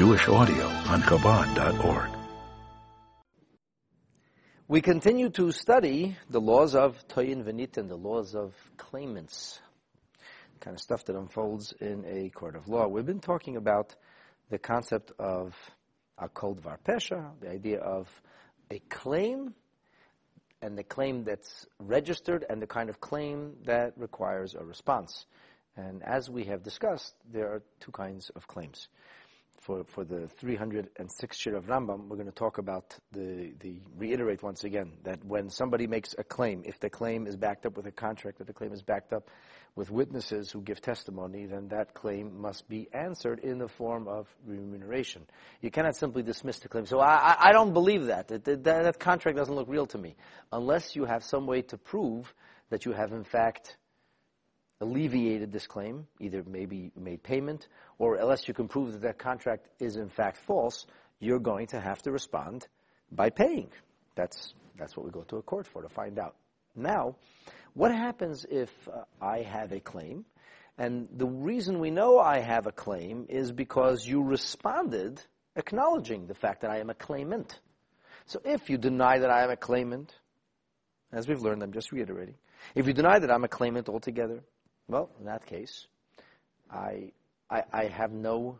Jewish audio on Chabad.org. We continue to study the laws of to'en v'nitan, the laws of claimants, the kind of stuff that unfolds in a court of law. We've been talking about the concept of akod v'parsha, the idea of a claim, and the claim that's registered, and the kind of claim that requires a response. And as we have discussed, there are two kinds of claims. For the 306 Shirav Rambam, we're going to talk about reiterate once again that when somebody makes a claim, if the claim is backed up with a contract, if the claim is backed up with witnesses who give testimony, then that claim must be answered in the form of remuneration. You cannot simply dismiss the claim. So I don't believe that. That contract doesn't look real to me, unless you have some way to prove that you have in fact alleviated this claim, either maybe made payment, or unless you can prove that that contract is in fact false, you're going to have to respond by paying. That's what we go to a court for, to find out. Now, what happens if I have a claim, and the reason we know I have a claim is because you responded acknowledging the fact that I am a claimant. So if you deny that I am a claimant, as we've learned, I'm just reiterating, if you deny that I'm a claimant altogether, well, in that case, I have no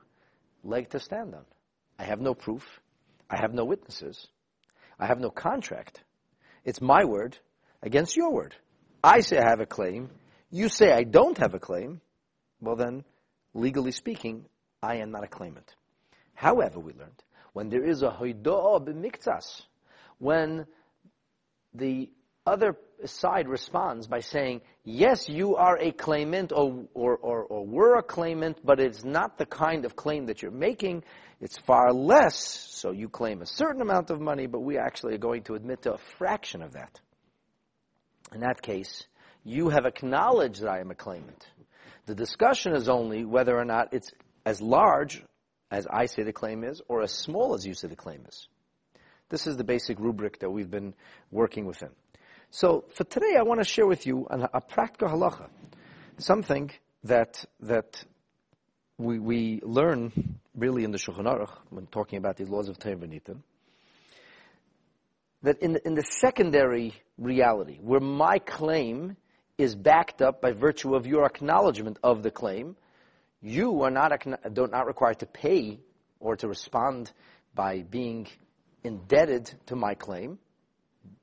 leg to stand on. I have no proof. I have no witnesses. I have no contract. It's my word against your word. I say I have a claim. You say I don't have a claim. Well then, legally speaking, I am not a claimant. However, we learned, when there is a hoido'o b'miktas, when the other side responds by saying, yes, you are a claimant or were a claimant, but it's not the kind of claim that you're making. It's far less, so you claim a certain amount of money, but we actually are going to admit to a fraction of that. In that case, you have acknowledged that I am a claimant. The discussion is only whether or not it's as large as I say the claim is or as small as you say the claim is. This is the basic rubric that we've been working within. So for today, I want to share with you a practical halacha, something that we learn really in the Shulchan Aruch when talking about these laws of to'en v'nitan. That in the secondary reality, where my claim is backed up by virtue of your acknowledgement of the claim, you are not required to pay or to respond by being indebted to my claim.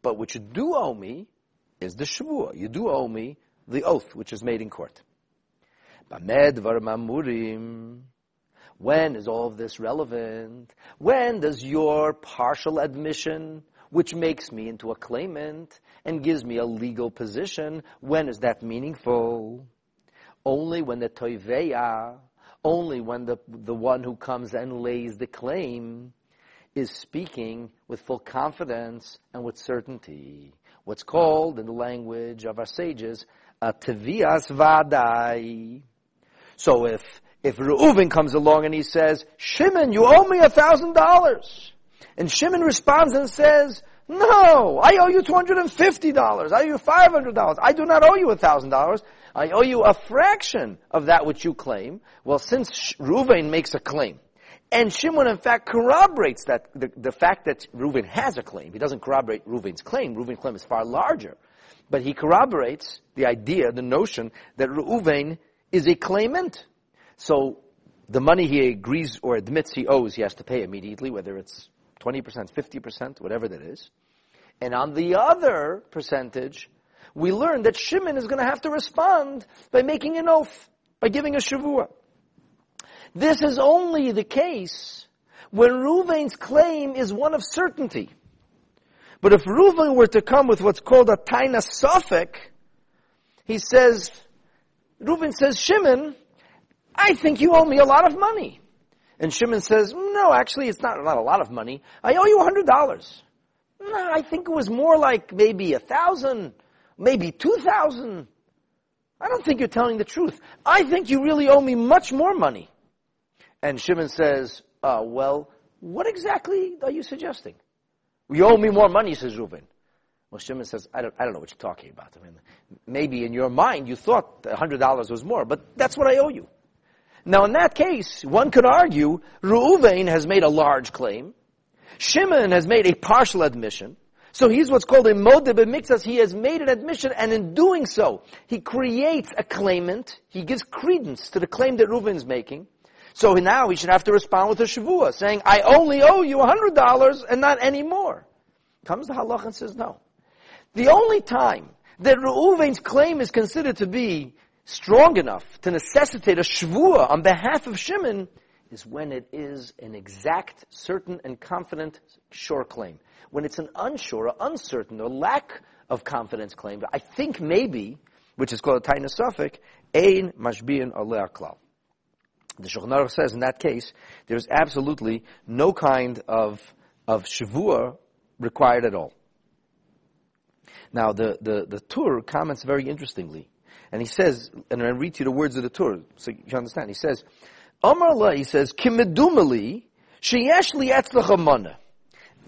But what you do owe me is the shwur. You do owe me the oath which is made in court. Bamed var mamurim. When is all of this relevant? When does your partial admission, which makes me into a claimant and gives me a legal position, when is that meaningful? Only when the toiveya, only when the one who comes and lays the claim is speaking with full confidence and with certainty. What's called, in the language of our sages, a tevias vadai. So if Reuven comes along and he says, Shimon, you owe me $1,000. And Shimon responds and says, no, I owe you $250. I owe you $500. I do not owe you $1,000. I owe you a fraction of that which you claim. Well, since Reuven makes a claim, and Shimon, in fact, corroborates that the fact that Reuven has a claim. He doesn't corroborate Reuven's claim. Reuven's claim is far larger. But he corroborates the idea, the notion, that Reuven is a claimant. So the money he agrees or admits he owes, he has to pay immediately, whether it's 20%, 50%, whatever that is. And on the other percentage, we learn that Shimon is going to have to respond by making an oath, by giving a shevuah. This is only the case when Reuven's claim is one of certainty. But if Reuven were to come with what's called a ta'anas safek, Reuven says, Shimon, I think you owe me a lot of money. And Shimon says, no, actually it's not a lot of money. I owe you $100. No, I think it was more like maybe 1,000, maybe 2,000. I don't think you're telling the truth. I think you really owe me much more money. And Shimon says, well, what exactly are you suggesting? You owe me more money, says Reuven. Well, Shimon says, I don't know what you're talking about. I mean, maybe in your mind you thought $100 was more, but that's what I owe you. Now in that case, one could argue Reuven has made a large claim. Shimon has made a partial admission. So he's what's called a modeh b'miktzas. He has made an admission, and in doing so, he creates a claimant. He gives credence to the claim that Reuven's making. So now he should have to respond with a shevuah, saying, I only owe you $100 and not any more. Comes the halach and says no. The only time that Reuven's claim is considered to be strong enough to necessitate a shevuah on behalf of Shimon is when it is an exact, certain, and confident sure claim. When it's an unsure, uncertain, or lack of confidence claim, I think maybe, which is called a ta'anas safek, ein mashbi'in alei klal. The Shoghnar says in that case, there's absolutely no kind of shevuah required at all. Now, the Tur comments very interestingly. And he says, and I read to you the words of the Tur, so you understand. He says, Amar la, he says, Kimedumali, sheyesh li atzlacha mana.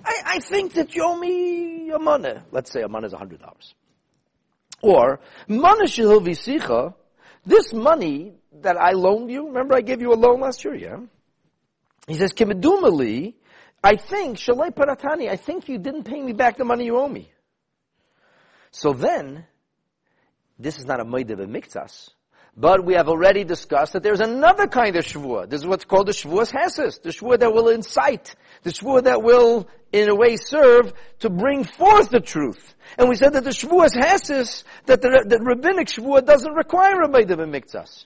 I think that you owe me a mana. Let's say a mana is $100. Or, mana shehil visicha, this money that I loaned you, remember I gave you a loan last year, yeah? He says, Kimedumali, I think, shalei paratani, I think you didn't pay me back the money you owe me. So then, this is not a modeh b'miktzas, but we have already discussed that there's another kind of shvur. This is what's called the shevuas heses, the shvur that will incite, the shvur that will, in a way, serve to bring forth the truth. And we said that the shevuas heses, that the rabbinic shvur doesn't require a modeh b'miktzas.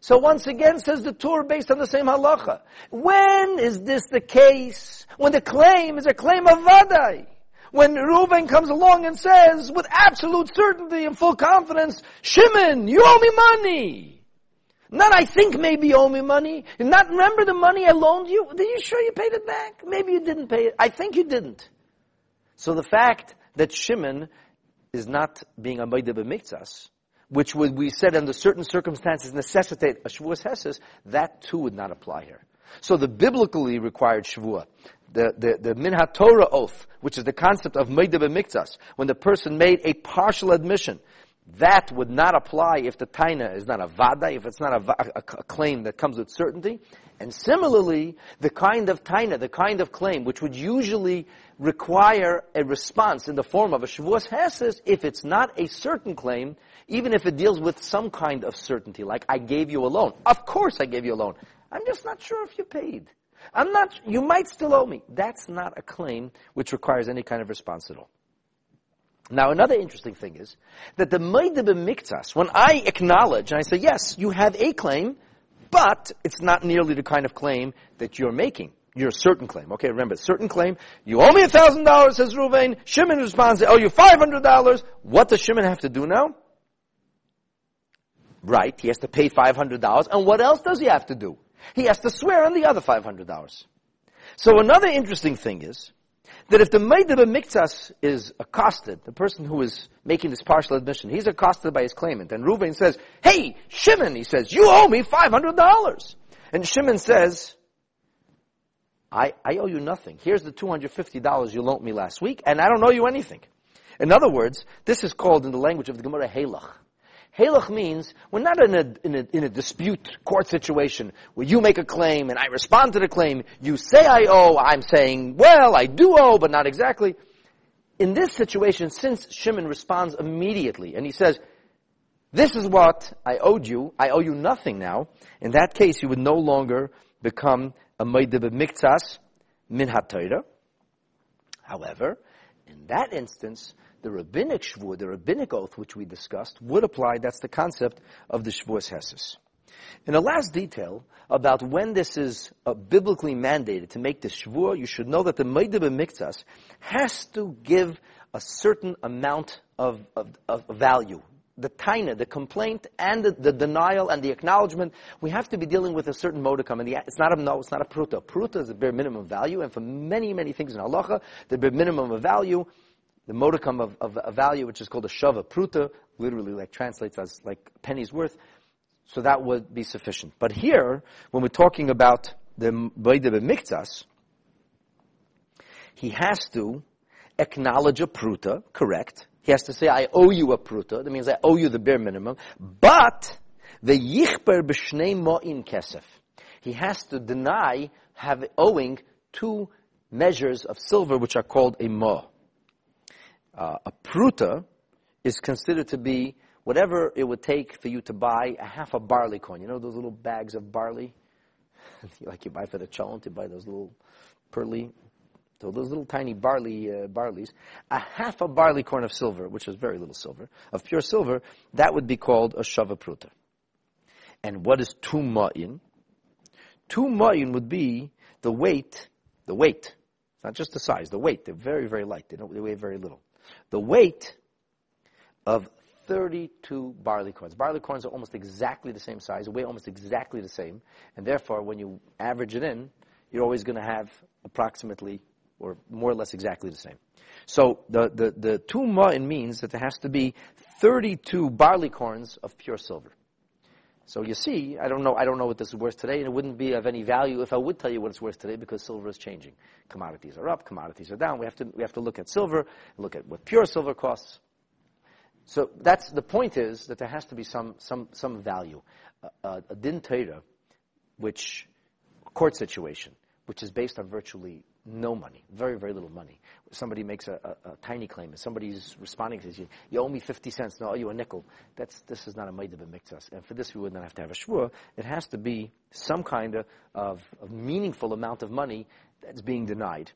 So once again, says the Torah, based on the same halacha. When is this the case? When the claim is a claim of vadai. When Reuven comes along and says, with absolute certainty and full confidence, Shimon, you owe me money. Not I think maybe you owe me money. Not remember the money I loaned you. Are you sure you paid it back? Maybe you didn't pay it. I think you didn't. So the fact that Shimon is not being a modeh b'miktzas, which would, we said under certain circumstances necessitate a shevuas heses, that too would not apply here. So the biblically required shevuah, the Min HaTorah oath, which is the concept of modeh b'miktzas, when the person made a partial admission, that would not apply if the taina is not a vada, if it's not a claim that comes with certainty. And similarly, the kind of taina, the kind of claim, which would usually require a response in the form of a shevuas heses, if it's not a certain claim, even if it deals with some kind of certainty, like I gave you a loan. Of course I gave you a loan. I'm just not sure if you paid. You might still owe me. That's not a claim which requires any kind of response at all. Now, another interesting thing is that the modeh b'miktzas, when I acknowledge and I say, yes, you have a claim, but it's not nearly the kind of claim that you're making. You're a certain claim. Okay, remember, certain claim. You owe me $1,000, says Reuven. Shimon responds, I owe you $500. What does Shimon have to do now? Right, he has to pay $500. And what else does he have to do? He has to swear on the other $500. So another interesting thing is that if the modeh b'miktzas is accosted, the person who is making this partial admission, he's accosted by his claimant. And Reuven says, hey, Shimon, he says, you owe me $500. And Shimon says, I owe you nothing. Here's the $250 you loaned me last week, and I don't owe you anything. In other words, this is called in the language of the Gemara, halach. Halach means we're not in a dispute court situation where you make a claim and I respond to the claim. You say I owe, I'm saying, well, I do owe, but not exactly. In this situation, since Shimon responds immediately and he says, this is what I owed you. I owe you nothing now. In that case, you would no longer become a modeh b'miktzas min haTorah. However, in that instance, the rabbinic shvur, the rabbinic oath which we discussed, would apply. That's the concept of the shevuas heses. In the last detail about when this is biblically mandated to make the shvur, you should know that the modeh b'miktzas has to give a certain amount of value. The taina, the complaint, and the denial and the acknowledgement, we have to be dealing with a certain modicum. And it's not a no, it's not a pruta. Pruta is the bare minimum value, and for many, many things in halacha, the bare minimum of value, the modicum of value, which is called a shava pruta, literally translates as like a penny's worth, so that would be sufficient. But here, when we're talking about the modeh b'miktzas, he has to acknowledge a pruta, correct? He has to say, I owe you a pruta. That means I owe you the bare minimum. But The yichper b'shnei mo'in kesef. He has to deny owing 2 measures of silver, which are called a mo'. A pruta is considered to be whatever it would take for you to buy a half a barley corn. You know those little bags of barley? Like you buy for the cholent, you buy those little pearly, so those little tiny barleys. A half a barley corn of silver, which is very little silver, of pure silver, that would be called a shava pruta. And what is tumayin? Tumayin would be the weight, it's not just the size, the weight, they're very, very light, they weigh very little. The weight of 32 barley corns. Barley corns are almost exactly the same size, weigh almost exactly the same, and therefore when you average it in, you're always going to have approximately, or more or less exactly the same. So the tumayin means that there has to be 32 barley corns of pure silver. So you see, I don't know what this is worth today, and it wouldn't be of any value if I would tell you what it's worth today, because silver is changing. Commodities are up, commodities are down. We have to look at silver, look at what pure silver costs. So that's the point, is that there has to be some value. A din Torah, which court situation, which is based on virtually no money, very, very little money. Somebody makes a tiny claim, and somebody's responding to you, you owe me 50 cents, no, I owe you a nickel. This is not a Ma'ida v'Miktas. And for this, we would not have to have a shwur. It has to be some kind of meaningful amount of money that's being denied.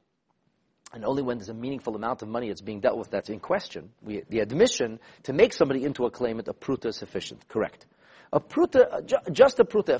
And only when there's a meaningful amount of money that's being dealt with that's in question, the admission to make somebody into a claimant, a pruta is sufficient. Correct. A pruta, just a pruta.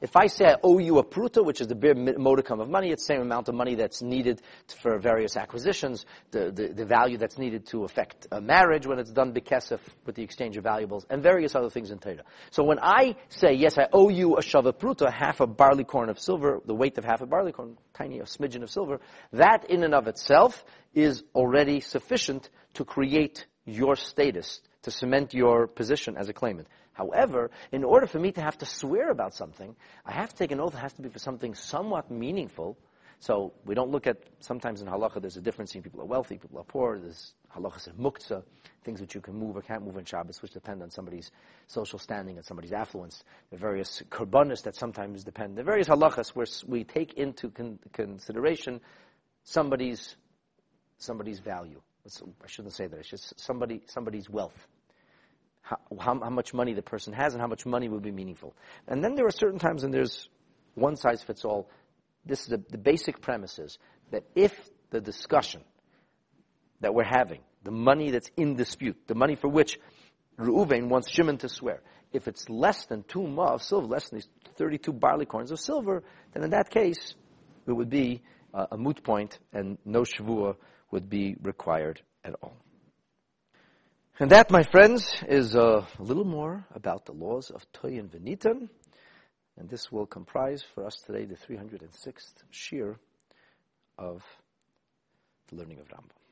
If I say I owe you a pruta, which is the bare modicum of money, it's the same amount of money that's needed for various acquisitions, the value that's needed to affect a marriage when it's done b'kesef with the exchange of valuables, and various other things in Torah. So when I say, yes, I owe you a shava pruta, half a barley corn of silver, the weight of half a barley corn, tiny a smidgen of silver, that in and of itself is already sufficient to create your status, to cement your position as a claimant. However, in order for me to have to swear about something, I have to take an oath. It has to be for something somewhat meaningful. So we don't look at, sometimes in halacha there's a difference between people are wealthy, people are poor. There's halachas and muktza, things which you can move or can't move on Shabbos, which depend on somebody's social standing and somebody's affluence. There are various korbanos that sometimes depend. There are various halachas where we take into consideration somebody's value. I shouldn't say that. It's just somebody's wealth. How much money the person has and how much money would be meaningful. And then there are certain times when there's one size fits all. This is the basic premise is that if the discussion that we're having, the money that's in dispute, the money for which Reuven wants Shimon to swear, if it's less than 2 ma of silver, less than these 32 barley corns of silver, then in that case it would be a moot point and no shevuah would be required at all. And that, my friends, is a little more about the laws of to'en v'nitan. And this will comprise for us today the 306th shiur of the learning of Rambam.